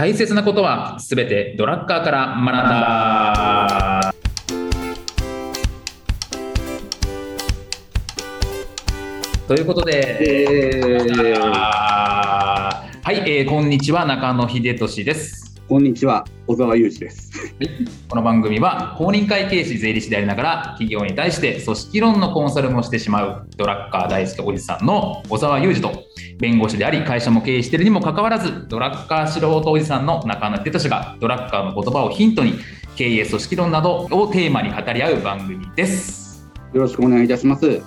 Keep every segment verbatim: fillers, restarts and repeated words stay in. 大切なことはすべてドラッカーから学んだ。ということで、えー、はい、えー、こんにちは、中野秀俊です。こんにちは、小沢裕二です。この番組は公認会計士税理士でありながら企業に対して組織論のコンサルもしてしまうドラッカー大好きおじさんの小沢裕二と、弁護士であり会社も経営しているにもかかわらずドラッカー素人おじさんの中野秀俊が、ドラッカーの言葉をヒントに経営組織論などをテーマに語り合う番組です。よろしくお願いいたします。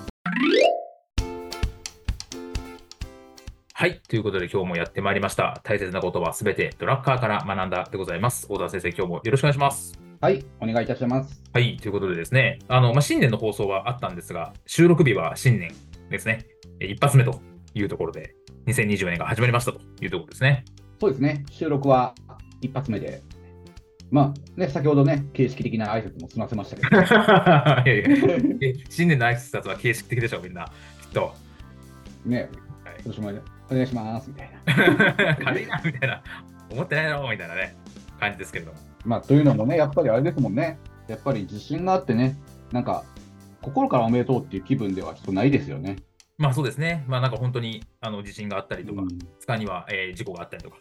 はい、ということで今日もやってまいりました。大切なことはすべてドラッカーから学んだでございます。小沢先生、今日もよろしくお願いします。はい、お願いいたします。はい、ということでですね、あの、まあ、新年の放送はあったんですが、収録日は新年ですね、一発目というところでにせんにじゅうよねんが始まりましたというところですね。そうですね、収録は一発目で、まあね、先ほどね、形式的な挨拶も済ませましたけどいやいや新年の挨拶は形式的でしょ、みんなきっとね。よろしくお願いしますみたいな軽いなみたいな、思ってないのみたいなね、感じですけれども、まあ、というのもね、やっぱりあれですもんね、やっぱり自信があってね、なんか心からおめでとうっていう気分ではちょっとないですよね。まあそうですね、まあなんか本当にあの自信があったりとか、塚、うん、には、えー、事故があったりとか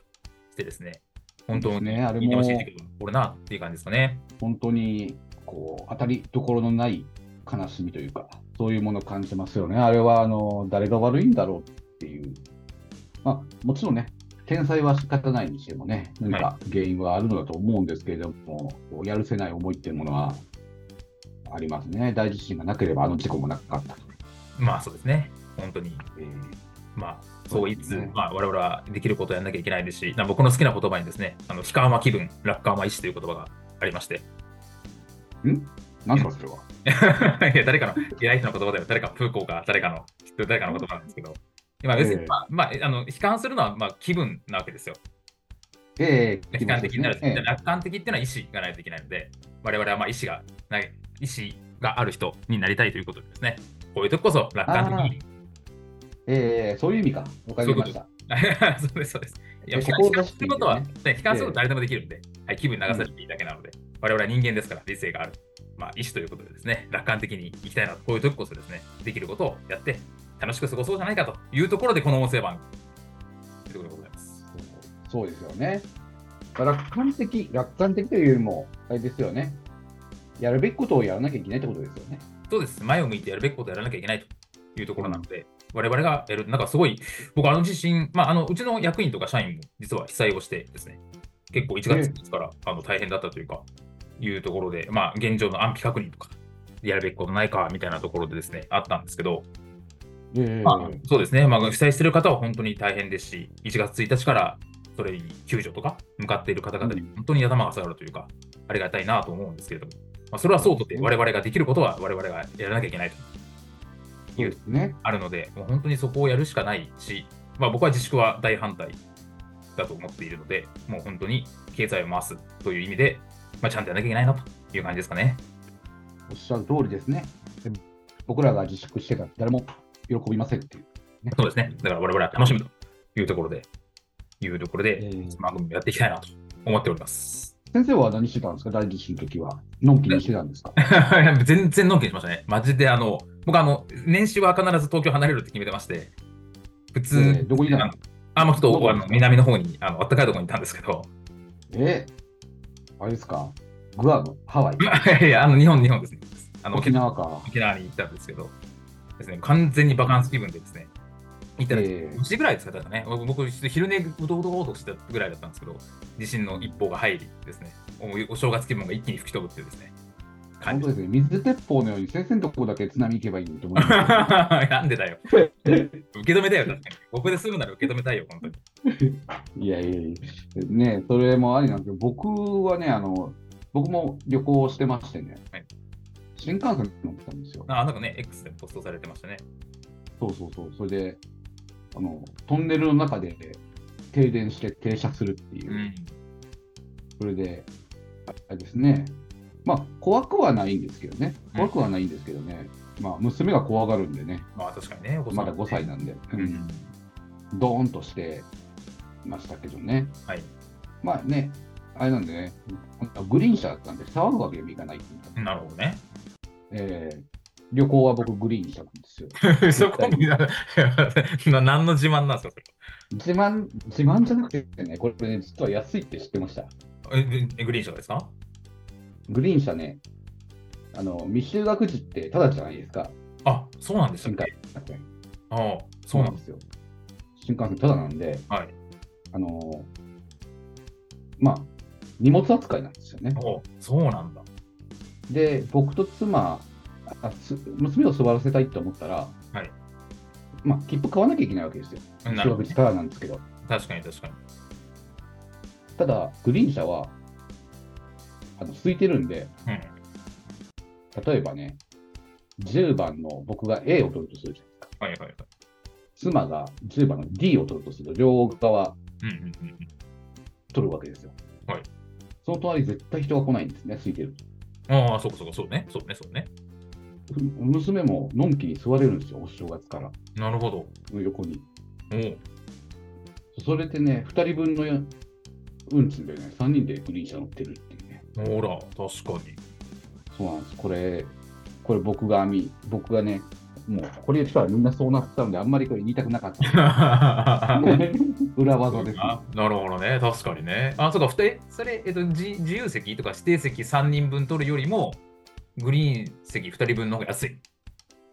してですね、本当に聞いてほしいんだけど、これなっていう感じですかね。本当にこう当たりどころのない悲しみというか、そういうものを感じますよね。あれはあの誰が悪いんだろうっていう、まあ、もちろんね、天才は仕方ないにしてもね、何か原因はあるのだと思うんですけれども、はい、やるせない思いっていうものはありますね。大地震がなければあの事故もなかった。まあそうですね、本当に、えー、まあそういつ、ね、まあ、我々はできることをやらなきゃいけないですし、僕の好きな言葉にですね、あの悲観は気分、楽観は意思という言葉がありまして。ん？何だそれは。いや誰かの偉い人の言葉だよ。誰か風光か誰かのきっと誰かの言葉なんですけど。まあ、要するに、えー、まあ、まあ、あの悲観するのはまあ気分なわけですよ。えー、悲観的になる、えー、楽観的っていうのは意思がないといけないので、我々はまあ意思がない、意思がある人になりたいということですね。こういうとここそ楽観的に。えー、そういう意味か。わかりました。そうです、そうです。いや、悲観することは、ね、悲観することは誰でもできるんで、えーはい、気分流されていいだけなので、うん、我々は人間ですから、理性がある。まあ、意思ということでですね、楽観的にいきたいなと、こういうとここそですね、できることをやって、楽しく過ごそうじゃないかというところで、この音声版というところでございます。そうですよね、楽観的楽観的というよりもあれですよね、やるべきことをやらなきゃいけないということですよね。そうです、前を向いてやるべきことをやらなきゃいけないというところなので、うん、我々がやる、なんかすごい僕あの自身、まあ、あのうちの役員とか社員も実は被災をしてですね、結構いちがつからあの大変だったというかいうところで、まあ、現状の安否確認とかやるべきことないかみたいなところでですね、あったんですけど、まあ、そうですね、まあ、被災している方は本当に大変ですし、いちがつついたちからそれに救助とか向かっている方々に本当に頭が下がるというか、ありがたいなと思うんですけれども、まあ、それはそうとて、我々ができることは我々がやらなきゃいけないというのあるので、もう本当にそこをやるしかないし、まあ、僕は自粛は大反対だと思っているので、もう本当に経済を回すという意味で、まあ、ちゃんとやらなきゃいけないなという感じですかね。おっしゃる通りですね。でも僕らが自粛してから誰も喜びませんっていう、ね、そうですね、だから我々は楽しむというところで、いうところで、えー、番組やっていきたいなと思っております。先生は何してたんですか、大地震の時は。のんきにしてたんですか。全然のんきにしましたね。マジで、あの、僕あの、年始は必ず東京離れるって決めてまして、普通、えー、どこにいたの？あ、もうちょっとあの南の方に、あの、あったかいところにいたんですけど。えー、あれですか、グアム、ハワイ。いや、あの、日本、日本ですね。あの沖縄か。沖縄に行ったんですけど。ですね、完全にバカンス気分でですね、行ったらごじぐらいですか、確かね、僕、昼寝うとうとうとしたぐらいだったんですけど、地震の一報が入りですね、お正月気分が一気に吹き飛ぶっていうですね、感じですね。水鉄砲のように先生のところだけ津波行けばいいと思います。なんでだよ。受け止めたよ、確かに。僕で済むなら受け止めたいよ、本当に。いやいやいや、ね、それもありなんですけど、僕はね、あの僕も旅行してましてね。はい、新幹線乗ってたんですよ。あ、なんかね、X でポストされてましたね。そうそうそう。それで、あのトンネルの中で停電して停車するっていう。うん、それで、あれですね。まあ、怖くはないんですけどね。怖くはないんですけどね。うん、まあ、娘が怖がるんでね。まあ、確かにね。まだごさいなんで。うん。ドーンとしてましたけどね。はい。まあね、あれなんでね、グリーン車だったんで騒ぐわけにはいかないっていう。なるほどね。えー、旅行は僕グリーン車なんですよ。そこに何の自慢なんですか？自慢、自慢じゃなくてね、これね、実は安いって知ってました？え、グリーン車ですか？グリーン車ね、あの未就学児ってただじゃないですか。あ、そうなんですよ。ああ、そうなんですよ。新幹線ただなんで、はい、あのまあ荷物扱いなんですよね。お、そうなんだ。で、僕と妻、あ、娘を座らせたいと思ったら、はい、まあ切符買わなきゃいけないわけですよ。未就学児ただなんですけど。確かに確かに。ただグリーン車はあの空いてるんで、うん、例えばね、じゅうばんの僕が A を取るとするじゃないですか。はいはいはい。妻がじゅうばんの D を取るとすると、両側、うんうんうん、取るわけですよ。はい。その隣絶対人が来ないんですね、空いてると。ああ、そうかそうか、そうね、そうね、そうね。娘ものんきに座れるんですよ、お正月から。なるほど。の横に。おお。それでね、ふたりぶんの運賃でね、さんにんでグリーン車乗ってるっていうね。ほら、確かに。そうなんです。これ、これ僕が網、僕がね、もうこれしたらみんなそうなったんで、あんまりこれ言いたくなかった。裏技です、ね。なるほどね、確かにね。あ、そうか、ふたり、それ、えっと、自, 自由席とか指定席さんにんぶん取るよりも、グリーン席ふたりぶんの方が安い。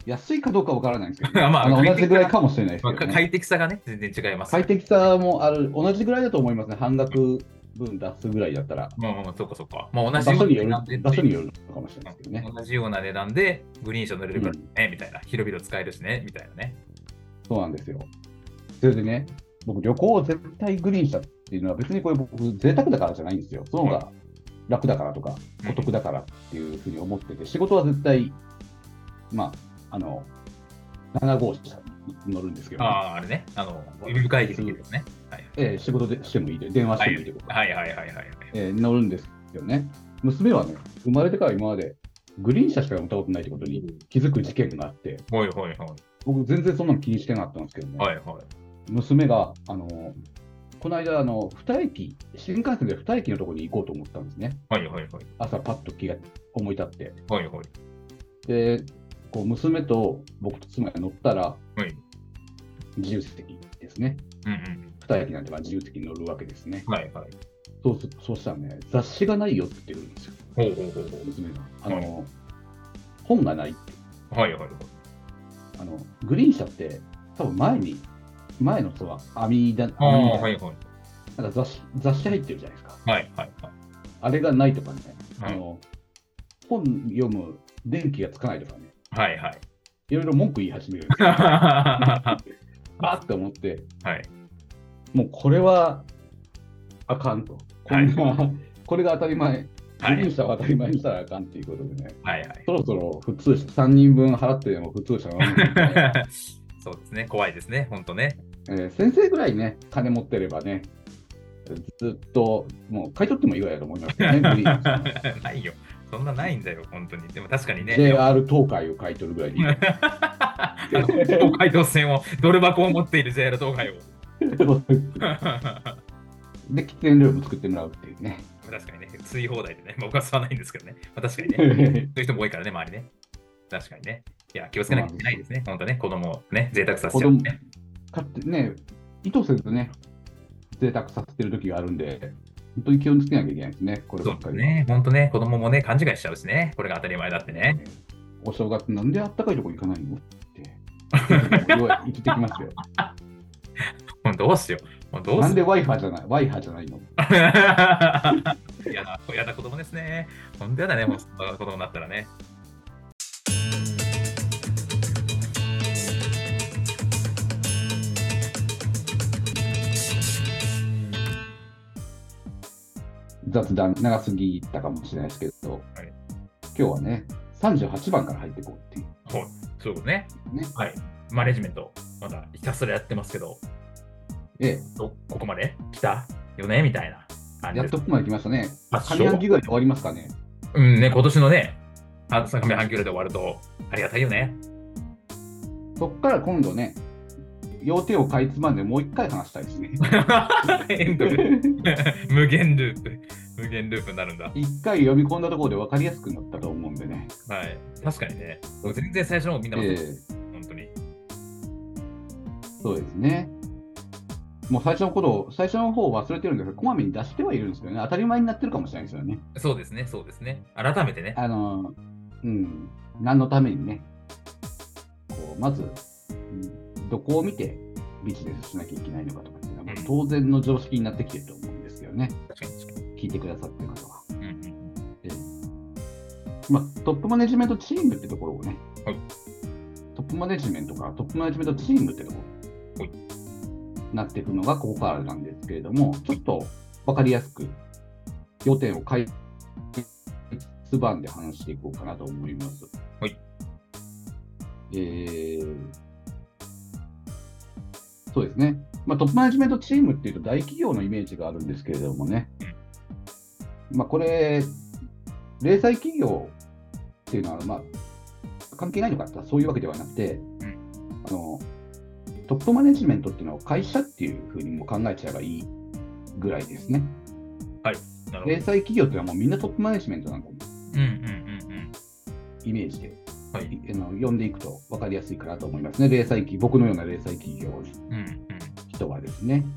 安いかどうかわからないんですけど、ね、まあ、あの同じぐらいかもしれないですけど、ね、まあ、快適さがね、全然違います、ね。快適さもある、同じぐらいだと思いますね、半額分出すぐらいだったら。まあまあ、そうかそうか。まあ、同じような値段で。場所によるのかもしれないですけどね。同じような値段で、グリーン車乗れるからね、うん、みたいな。広々使えるしね、みたいなね。そうなんですよ。それでね、僕、旅行絶対グリーン車っていうのは、別にこれ僕、贅沢だからじゃないんですよ。その方が楽だからとか、お得だからっていうふうに思ってて、仕事は絶対、まあ、あのなな号車に乗るんですけど、ね、ああ、あれね、あの指深いですね、はい、えー、仕事でしてもいいで、電話してもいいで、はいはいはいはいはい、えー、乗るんですよね。娘はね、生まれてから今までグリーン車しか乗ったことないってことに気づく事件があって、はいはいはい、僕全然そんなの気にしてなかったんですけどね、はいはい、娘があのこの間あのにえき、新幹線でにえきのところに行こうと思ったんですね、はいはいはい、朝パッと気が思い立って、はいはい、でこう娘と僕と妻が乗ったら、はい、自由席ですね、うんうん、ふたりなんてまあ自由席に乗るわけですね、はいはい、そうすそうしたらね、雑誌がないよって言ってくるんですよ、ほうほうほう、娘があの、はい、本がないって、はいはいはい、あのグリーン車って多分前に前の人は網だ、あ、はいはい、なんか雑誌雑誌入ってるじゃないですか、はいはいはい、あれがないとかね、はい、あの本読む電気がつかないとかね、はいはい。いろいろ文句言い始めるんですよ。あーって思って、はい、もうこれはあかんと。こんな、はい、これが当たり前、自転車は当たり前にしたらあかんっていうことでね、はいはい、そろそろ普通車、さんにんぶん払ってでも普通車乗るんで、ね、そうですね、怖いですね、ほんとね。えー、先生ぐらいね、金持ってればね、ずっともう買い取ってもいいぐらいだと思いますけどね、ないよ。そんなないんだよ、本当に。でも確かにね。ジェイアール 東海を買い取るぐらいでいい。東海道線を、ドル箱を持っている ジェイアール 東海を。で、喫煙料も作ってもらうっていうね。確かにね、吸い放題でね、まあ、僕は吸わないんですけどね。まあ、確かにね。そういう人も多いからね、周りね。確かにね。いや、気をつけなきゃいけないですね、本当ね。子供をね、贅沢させちゃうね。買ってね、意図せずね、贅沢させてる時があるんで。本当に気をつけなきゃいけないですね、こればっかり。そうね、本当ね、子供もね、勘違いしちゃうしね、これが当たり前だってね。お正月、なんであったかいとこ行かないのって、生きてきますよ。もうどうしよう。もうどうすなんでワイハーじゃない、ワイハーじゃないの。やだ、やだ子供ですね。本当やだね、もうそんな子供になったらね。雑談長すぎたかもしれないですけど、はい、今日はねさんじゅうはちばんから入っていこうっていう、はい、そうですね、ね、はい、マネジメントまだひたすらやってますけど、ええ、ここまで来たよねみたいな感じ、やっとここまで来ましたね。上半期ぐらいで終わりますかね。うんね、今年のね上半期ぐらいで終わるとありがたいよね。そっから今度ね要点をかいつまんでもう一回話したいですね。エンドル無限ループ無限ループになるんだ。一回読み込んだところで分かりやすくなったと思うんでね。はい、確かにね。全然最初の方みんな忘れてる、えー、本当に。そうですね。もう最初の頃、最初の方を忘れてるんですけど、こまめに出してはいるんですけどね。当たり前になってるかもしれないですよね。そうですね、そうですね。改めてね。あの、うん、何のためにね、こうまず、どこを見てビジネスしなきゃいけないのかとかっていうのは、うん、当然の常識になってきてると思うんですよね。確かに確かに。聞いてくださってる方は。うんうん、でまあ、トップマネジメントチームってところをね、はい、トップマネジメントからトップマネジメントチームってところ、はいなっていくのがここからなんですけれども、ちょっと分かりやすく要点をかいつばんで話していこうかなと思います。はい。えー、そうですね。まあ、トップマネジメントチームっていうと大企業のイメージがあるんですけれどもね。まあこれ零細企業っていうのはまあ関係ないのかってそういうわけではなくて、あの。トップマネジメントっていうのは会社っていうふうにも考えちゃえばいいぐらいですね。はい。なるほど。零細企業っていうのはもうみんなトップマネジメントなんだもん。うんうんうんうん。イメージで、はい、あの読んでいくと分かりやすいかなと思いますね。零細企業、僕のような零細企業の人はですね、うんうん。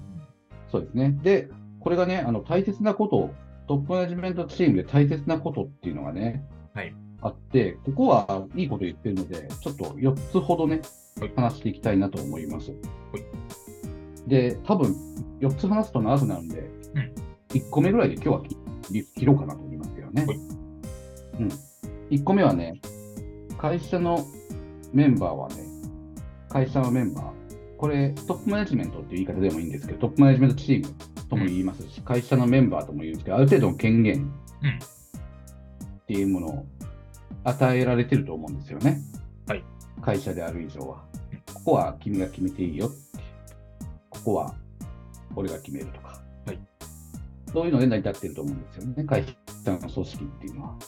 そうですね。で、これがね、あの大切なことを、トップマネジメントチームで大切なことっていうのがね、はい、あって、ここはいいこと言ってるので、ちょっとよっつほどね、話していきたいなと思います。はい、で、多分よっつ話すと長くなるんで、うん、いっこめぐらいで今日は切ろうかなと思いますけどね、はいうん。いっこめはね、会社のメンバーはね、会社のメンバー、これトップマネジメントっていう言い方でもいいんですけど、トップマネジメントチームとも言いますし、うん、会社のメンバーとも言うんですけど、ある程度の権限っていうものを与えられてると思うんですよね。はい、会社である以上は。ここは君が決めていいよって、ここは俺が決めるとか、はい、そういうので成り立ってると思うんですよね、会社の組織っていうのは、はい、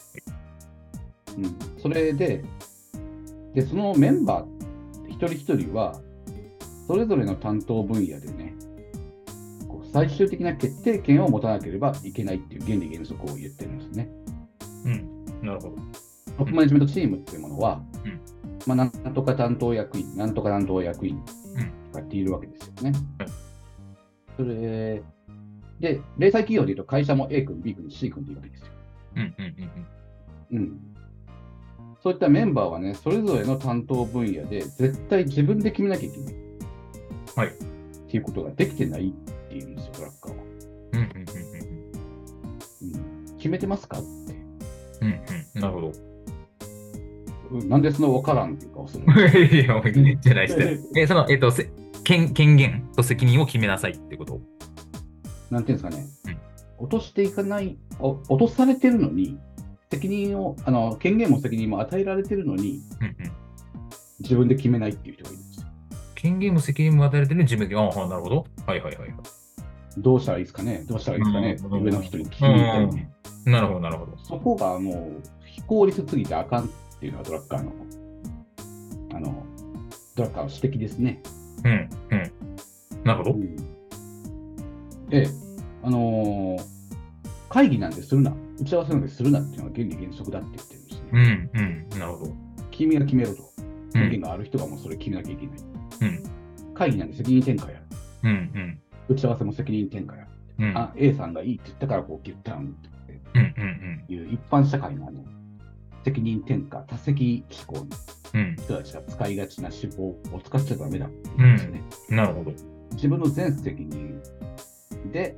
うん、それで、でそのメンバー一人一人はそれぞれの担当分野でね、こう最終的な決定権を持たなければいけないっていう原理原則を言ってるんですね。うん、なるほど。トップマネジメントチームっていうものは、うん、まあ、なんとか担当役員、なんとか担当役員とかっているわけですよね。うん、それで、零細企業でいうと会社も A 君、B 君、C 君というわけですよ。うんうんうんうん。そういったメンバーはね、それぞれの担当分野で絶対自分で決めなきゃいけない。はい。っていうことができてないっていうんですよ、ラッカーは。うんうんうんうん。うん、決めてますかって。うんうん。なるほど。なんでその分からんっていう顔するの？いや、言ってないですね。え、その、えっと、権限と責任を決めなさいってこと？なんていうんですかね、うん、落としていかない、落とされてるのに、責任を、あの、権限も責任も与えられてるのに、うんうん、自分で決めないっていう人がいるんですよ。権限も責任も与えられてるのに自分で、ああ、なるほど。はいはいはい。どうしたらいいですかね？どうしたらいいですかね？うん、上の人に聞いてみたいね。なるほど、なるほど。そこがもう、非効率すぎてあかん。っていうのはドラッカーの、あのドラッカーの指摘ですね。うんうん。なるほど。うん、ええ、あのー、会議なんてするな、打ち合わせなんてするなっていうのが原理原則だって言ってるんですね。うんうん。なるほど。君が決めろと。権限がある人がもうそれ決めなきゃいけない。うん、会議なんて責任転嫁や。うんうん。打ち合わせも責任転嫁や。うん、あ、A さんがいいって言ったからこう言ったんって。うんうんうん。いう一般社会のあの。責任転嫁、多責思考の人たちが使いがちな手法を使っちゃダメだって言うんですね、うん。なるほど。自分の全責任で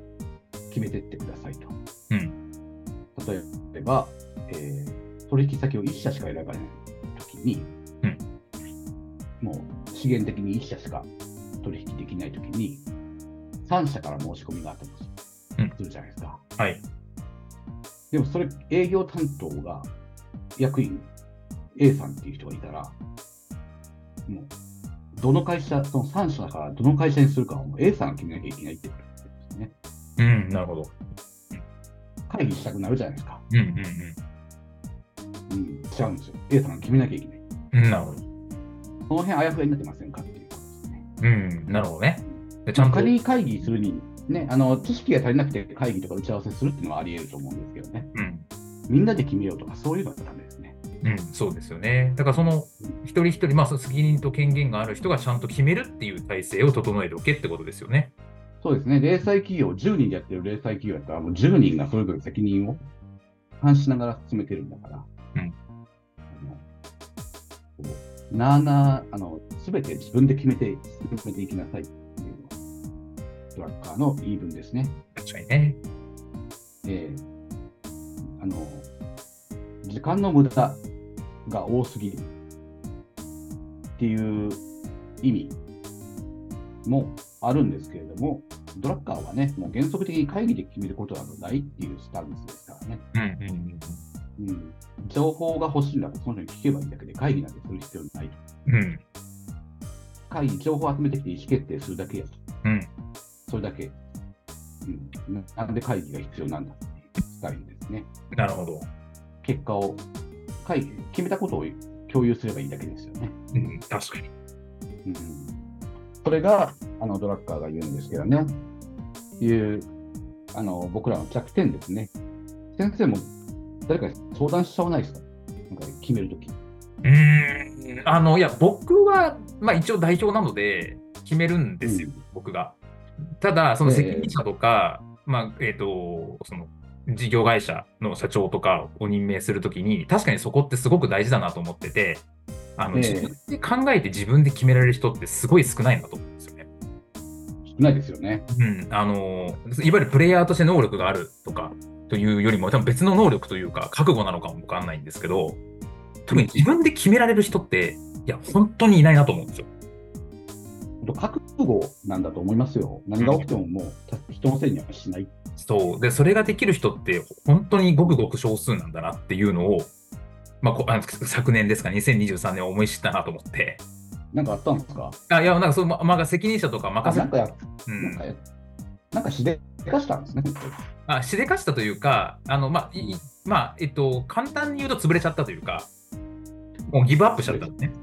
決めてってくださいと。うん、例えば、えー、取引先をいっ社しか選ばれないときに、うん、もう資源的にいっ社しか取引できないときに、さん社から申し込みがあったりするじゃないですか。うん、はい。でもそれ営業担当が役員 A さんっていう人がいたら、もうどの会社、そのさん社だからどの会社にするかを A さんが決めなきゃいけないってことですね。うん、なるほど。会議したくなるじゃないですか。うんうんうん。うん、違うんですよ。A さんが決めなきゃいけない。うん、なるほど。その辺あやふやになってませんかっていうことですね。うん、なるほどね。ちゃんと仮に会議するに、ね、あの知識が足りなくて会議とか打ち合わせするっていうのはあり得ると思うんですけどね、うん、みんなで決めようとかそういうのはダメですね。うん、そうですよね。だからその一人一人、まあ、責任と権限がある人がちゃんと決めるっていう体制を整えておけってことですよね。そうですね。零細企業、じゅうにんでやってる零細企業だったらもうじゅうにんがそれぞれ責任を反しながら進めてるんだから、うん、あのなあなあ、あの全て自分で決めて進めていきなさいっていうトラッカーの言い分ですね。確かにね。えー、あの時間の無駄が多すぎるっていう意味もあるんですけれども、ドラッカーはね、もう原則的に会議で決めることなどないっていうスタンスですからね。うんうんうんうん、情報が欲しいならその人に聞けばいいだけで会議なんてする必要ないと。うん、会議情報を集めてきて意思決定するだけやと。うん、それだけ、うん。なんで会議が必要なんだってスタイルですね。なるほど。結果を会議決めたことを共有すればいいだけですよね。うん、確かに。うん。それがあのドラッカーが言うんですけどね、いうあの僕らの弱点ですね。先生も誰かに相談しちゃわないですか？なんか決めるとき。うーん、あのいや僕は、まあ、一応代表なので決めるんですよ、うん、僕が。ただその責任者とか、えーまあえー、とその事業会社の社長とかを任命するときに確かにそこってすごく大事だなと思ってて。あのえー、自分で考えて自分で決められる人ってすごい少ないなと思うんですよね。少ないですよね、うん、あのいわゆるプレイヤーとして能力があるとかというよりも多分別の能力というか覚悟なのかも分かんないんですけど、特に自分で決められる人っていや本当にいないなと思うんですよ。覚悟なんだと思いますよ。何が起きてももう、うん、人のせいにはしない。そうで、それができる人って本当にごくごく少数なんだなっていうのをまあ、あの昨年ですか、にせんにじゅうさんねん思い知ったなと思って。なんかあったんですか？あ、いやなんかそう、ままあ、責任者とか任せなんかや、うん、なんかやなんかしでかしたんですね。あ、しでかしたというかあの、まあいまあえっと、簡単に言うと潰れちゃったというかもうギブアップしちゃったんですね。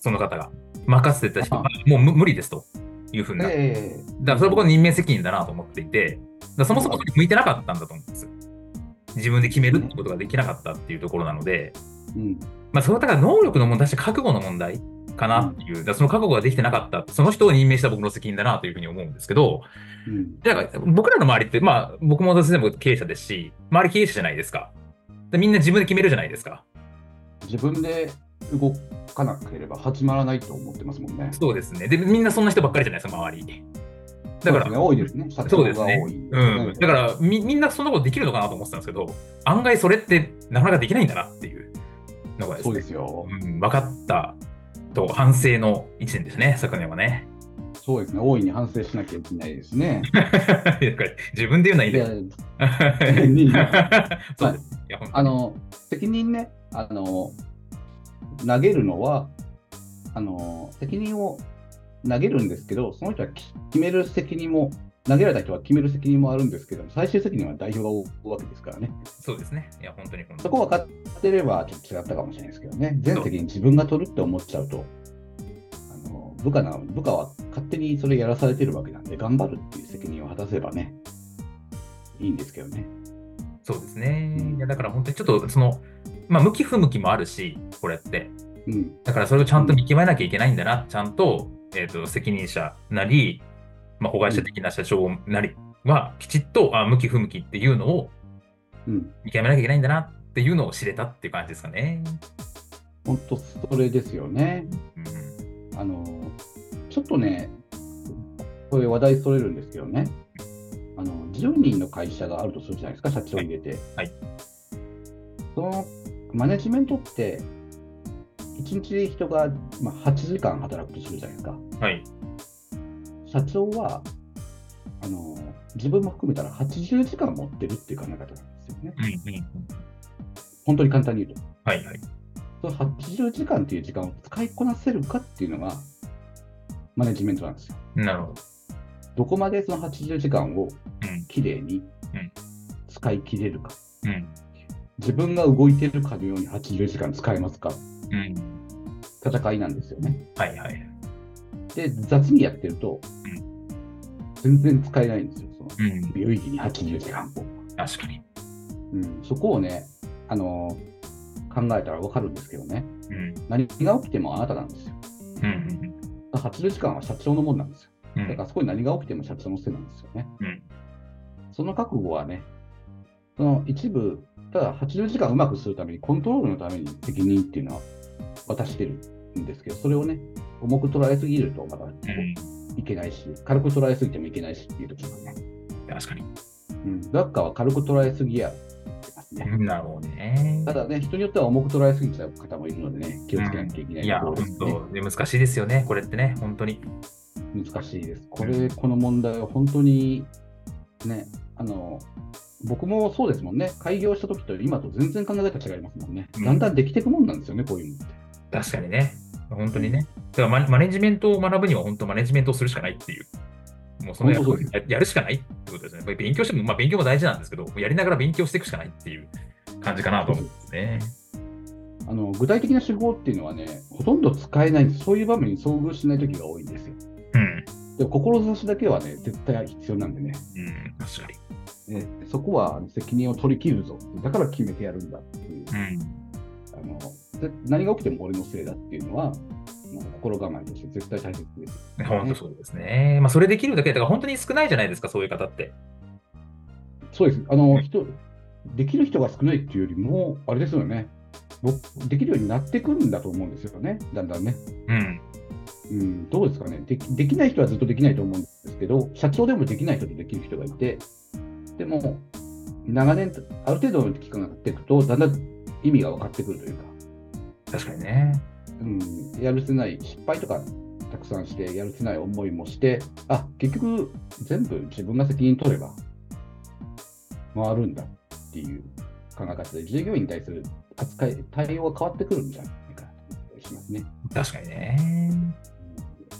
その方が任せてた人はもう無理ですというふうになって、えー、だからそれは僕の任命責任だなと思っていて、だそもそも向いてなかったんだと思うんです。自分で決めるってことができなかったっていうところなので、うん、まあそれはだから能力の問題し覚悟の問題かなっていう、うん、だその覚悟ができてなかった、その人を任命した僕の責任だなというふうに思うんですけど、うん、だから僕らの周りって、まあ僕も全部経営者ですし、周り経営者じゃないですか。でみんな自分で決めるじゃないですか。自分で動かなければ始まらないと思ってますもんね。そうですね。でみんなそんな人ばっかりじゃないですか、周り。だから多いですね。社長が多い。うん。だからみ、みんなそんなことできるのかなと思ってたんですけど、案外それってなかなかできないんだなっていうのがですね。そうですよ。うん、分かったと反省のいちねんですね、昨年はね。そうですね。大いに反省しなきゃいけないですね。自分で言うのはいいですか。あの責任ね、あの投げるのはあの責任を。投げるんですけど、その人は決める責任も、投げられた人は決める責任もあるんですけど、最終責任は代表が負うわけですからね。そうですね。いや本当に本当にそこ分かってればちょっと違ったかもしれないですけどね。全責任自分が取るって思っちゃうと、あの部下な部下は勝手にそれやらされてるわけなんで、頑張るっていう責任を果たせばね、いいんですけどね。そうですね。うん、いやだから本当にちょっとその、まあ、向き不向きもあるし、これって、うん、だからそれをちゃんと見極めなきゃいけないんだな、うん、ちゃんと。えー、と責任者なり、まあ、保護者的な社長なりはきちっと、うん、あ向き不向きっていうのを見極めなきゃいけないんだなっていうのを知れたっていう感じですかね。本当それですよね、うん、あのちょっとねこういう話題それるんですけどね、あのじゅうにんの会社があるとするじゃないですか、社長入れて、はいはい、そのマネジメントっていちにちで人がはちじかん働くとするじゃないですか、はい、社長はあの自分も含めたらはちじゅうじかん持ってるっていう考え方なんですよね、はい、本当に簡単に言うと、はいはい、そのはちじゅうじかんっていう時間を使いこなせるかっていうのがマネジメントなんですよ。なるほど。どこまでそのはちじゅうじかんをきれいに使い切れるか、うんうん、自分が動いてるかのようにはちじゅうじかん使えますか、うん、戦いなんですよね。はいはい。で雑にやってると、うん、全然使えないんですよ、その、うん、有意義にはちじゅうじかんを。確かに、うん、そこをね、あのー、考えたら分かるんですけどね、うん、何が起きてもあなたなんですよ、うんうんうん、はちじゅうじかんは社長のものなんですよ、うん、だからそこに何が起きても社長のせいなんですよね、うん、その覚悟はね、その一部、ただはちじゅうじかんうまくするためにコントロールのために責任っていうのは渡してるんですけど、それをね、重く捉えすぎるとまだいけないし、うん、軽く捉えすぎてもいけないしっていうところがね。確かに。うん、学科は軽く捉えすぎやってますね。なるほどね。ただね、人によっては重く捉えすぎちゃう方もいるのでね、気をつけなきゃいけない、うん、いや、本当に難しいですよね、これってね、本当に。難しいです。これ、うん、この問題は本当にね、あの、僕もそうですもんね、開業した時と今と全然考え方違いますもんね、うん、だんだんできていくもんなんですよね、こういうのって。確かにね、本当にね、だからマ、マネジメントを学ぶには、本当、マネジメントをするしかないっていう、もうその や, そうそうやるしかないってことですね、勉強しても、まあ、勉強も大事なんですけど、やりながら勉強していくしかないっていう感じかなと思うんですね。あの具体的な手法っていうのはね、ほとんど使えないんです、そういう場面に遭遇しないときが多いんですよ。うん、でも志だけはね、絶対必要なんでね。うん、確かに。えそこは責任を取り切るぞ、だから決めてやるんだっていう、うん、あの何が起きても俺のせいだっていうのは心構えとして絶対大切です、ね、本当そうですね、まあ、それできるだけだから本当に少ないじゃないですか、そういう方って。そうです、あの、うん、人できる人が少ないっていうよりもあれですよね、できるようになってくるんだと思うんですよね、だんだんね、うんうん、どうですかね、でき、できない人はずっとできないと思うんですけど、社長でもできない人とできる人がいて、でも長年ある程度の期間が経っていくとだんだん意味が分かってくるというか。確かにね、うん、やるせない失敗とかたくさんしてやるせない思いもして、あ、結局全部自分が責任取れば回るんだっていう考え方で従業員に対する扱い対応が変わってくるんじゃないかなとしますね。確かにね、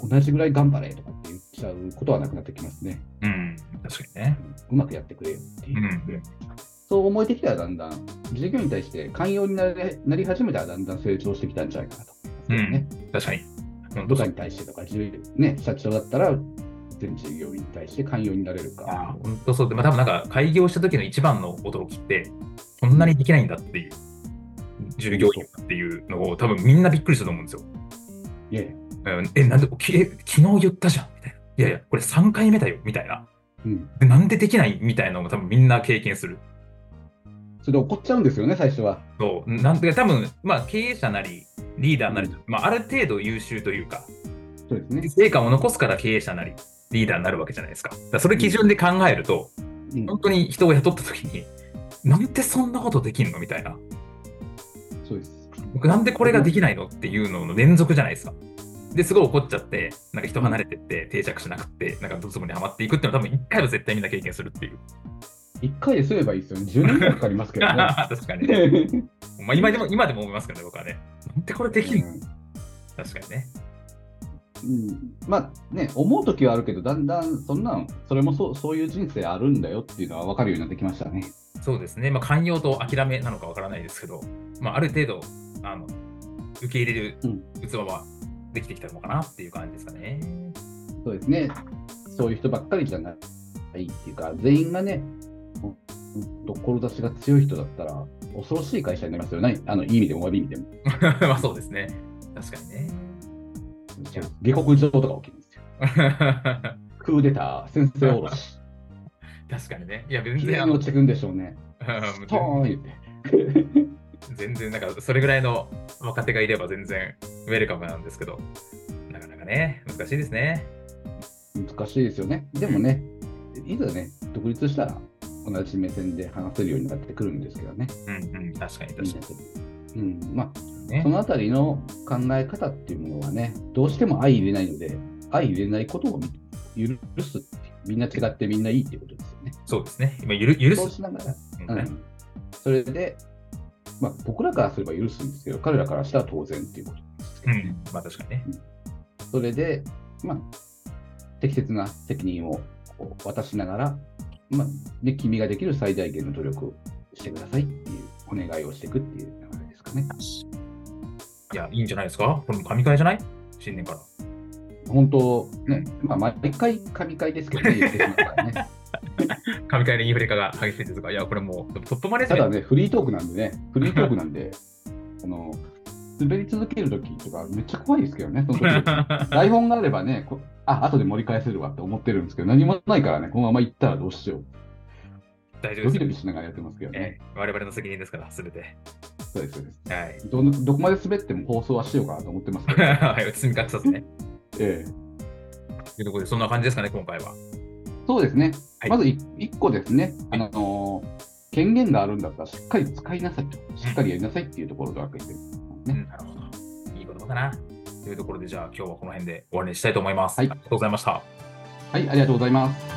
同じぐらい頑張れとかって言っちゃうことはなくなってきますね。うん、確かにね。うまくやってくれっていう、うん、そう思えてきたらだんだん従業員に対して寛容になれ、なり始めたらだんだん成長してきたんじゃないかなと思いますね、うん。確かに。部下に対してとか、ね、社長だったら全従業員に対して寛容になれるか。あ、本当そうで、まあ、多分なんか開業した時の一番の驚きってこんなにできないんだっていう、従業員っていうのを多分みんなびっくりすると思うんですよ。いやいや、え、なんで、え、昨日言ったじゃんみたいな。いやいや、これさんかいめだよみたいな。うん、でなんでできないみたいなのも多分みんな経験する。それで怒っちゃうんですよね、最初は。そう、なんて多分、まあ、経営者なりリーダーなり、うん、まあ、ある程度優秀というか、そうですね、成果を残すから経営者なりリーダーになるわけじゃないですか。だからそれ基準で考えると、うん、本当に人を雇った時に、なんでそんなことできんのみたいな。そうです。僕なんでこれができないのっていうのの連続じゃないですか。ですごい怒っちゃって、なんか人離れてって定着しなくて、なんかドツボにはまっていくっていうのは多分いっかいは絶対みんな経験するっていう。いっかいで済めばいいですよね。じゅうねんかかりますけどね。確かにね。まあ 今, でも今でも思いますけどね、僕はね。なんでこれできるの、うん、確かにね。うん、まあね、思うときはあるけど、だんだんそんなん、それも そ, そういう人生あるんだよっていうのは分かるようになってきましたね。そうですね。まあ寛容と諦めなのか分からないですけど、まあある程度、あの受け入れる器は、うん、できてきたのかなっていう感じですかね。そうですね。そういう人ばっかりじゃないっていうか、全員がね、志が強い人だったら恐ろしい会社になりますよね。あのいい意味でも悪い意味でも。まあそうですね。確かにね。下克上とか起きるんですよ。クーデター、先生おろし。確かにね。いや全然あの落ちてくんでしょうね。ストーン言って。全然なんかそれぐらいの若手がいれば全然ウェルカムなんですけど、なかなかね難しいですね。難しいですよね。でもね、いざね独立したら同じ目線で話せるようになってくるんですけどね。うんうん、確かに確かに。うん、まあ、ね、そのあたりの考え方っていうものはね、どうしても相入れないので、相入れないことを許すって、みんな違ってみんないいっていうことですよね。そうですね。今ゆる許す。そうしながら、うん、うん、それで。まあ、僕らからすれば許すんですけど、彼らからしたら当然っていうことですけど、ね、うん、まあ確かにね。それで、まあ、適切な責任を渡しながら、まあね、君ができる最大限の努力をしてくださいっていうお願いをしていくっていう流れですかね。いや、いいんじゃないですか、これも神会じゃない、新年から。本当、ね、まあ、毎回神回ですけどね、言ってしまったらね。神回のインフレ化が激しいですが、いや、これもう、トップマネージメント。ただね、フリートークなんでね、フリートークなんで、あの滑り続けるときとか、めっちゃ怖いですけどね、その時台本があればね、こあ、後で盛り返せるわって思ってるんですけど、何もないからね、このまま行ったらどうしよう。大丈夫です。ドキドキしながらやってますけどね。ええ、我々の責任ですから、すべて。そうです、そうです。はい。どの、どこまで滑っても放送はしようかなと思ってますけど、ね。はい、積み隠さずね。ええ。というところで、そんな感じですかね、今回は。そうですね。はい、まずいっこですね。あのー、権限があるんだったら、しっかり使いなさいと。しっかりやりなさいっていうところで分けてる。ね、うん、なるほど。いい言葉だな。というところで、じゃあ今日はこの辺で終わりにしたいと思います。はい、ありがとうございました。はい、ありがとうございます。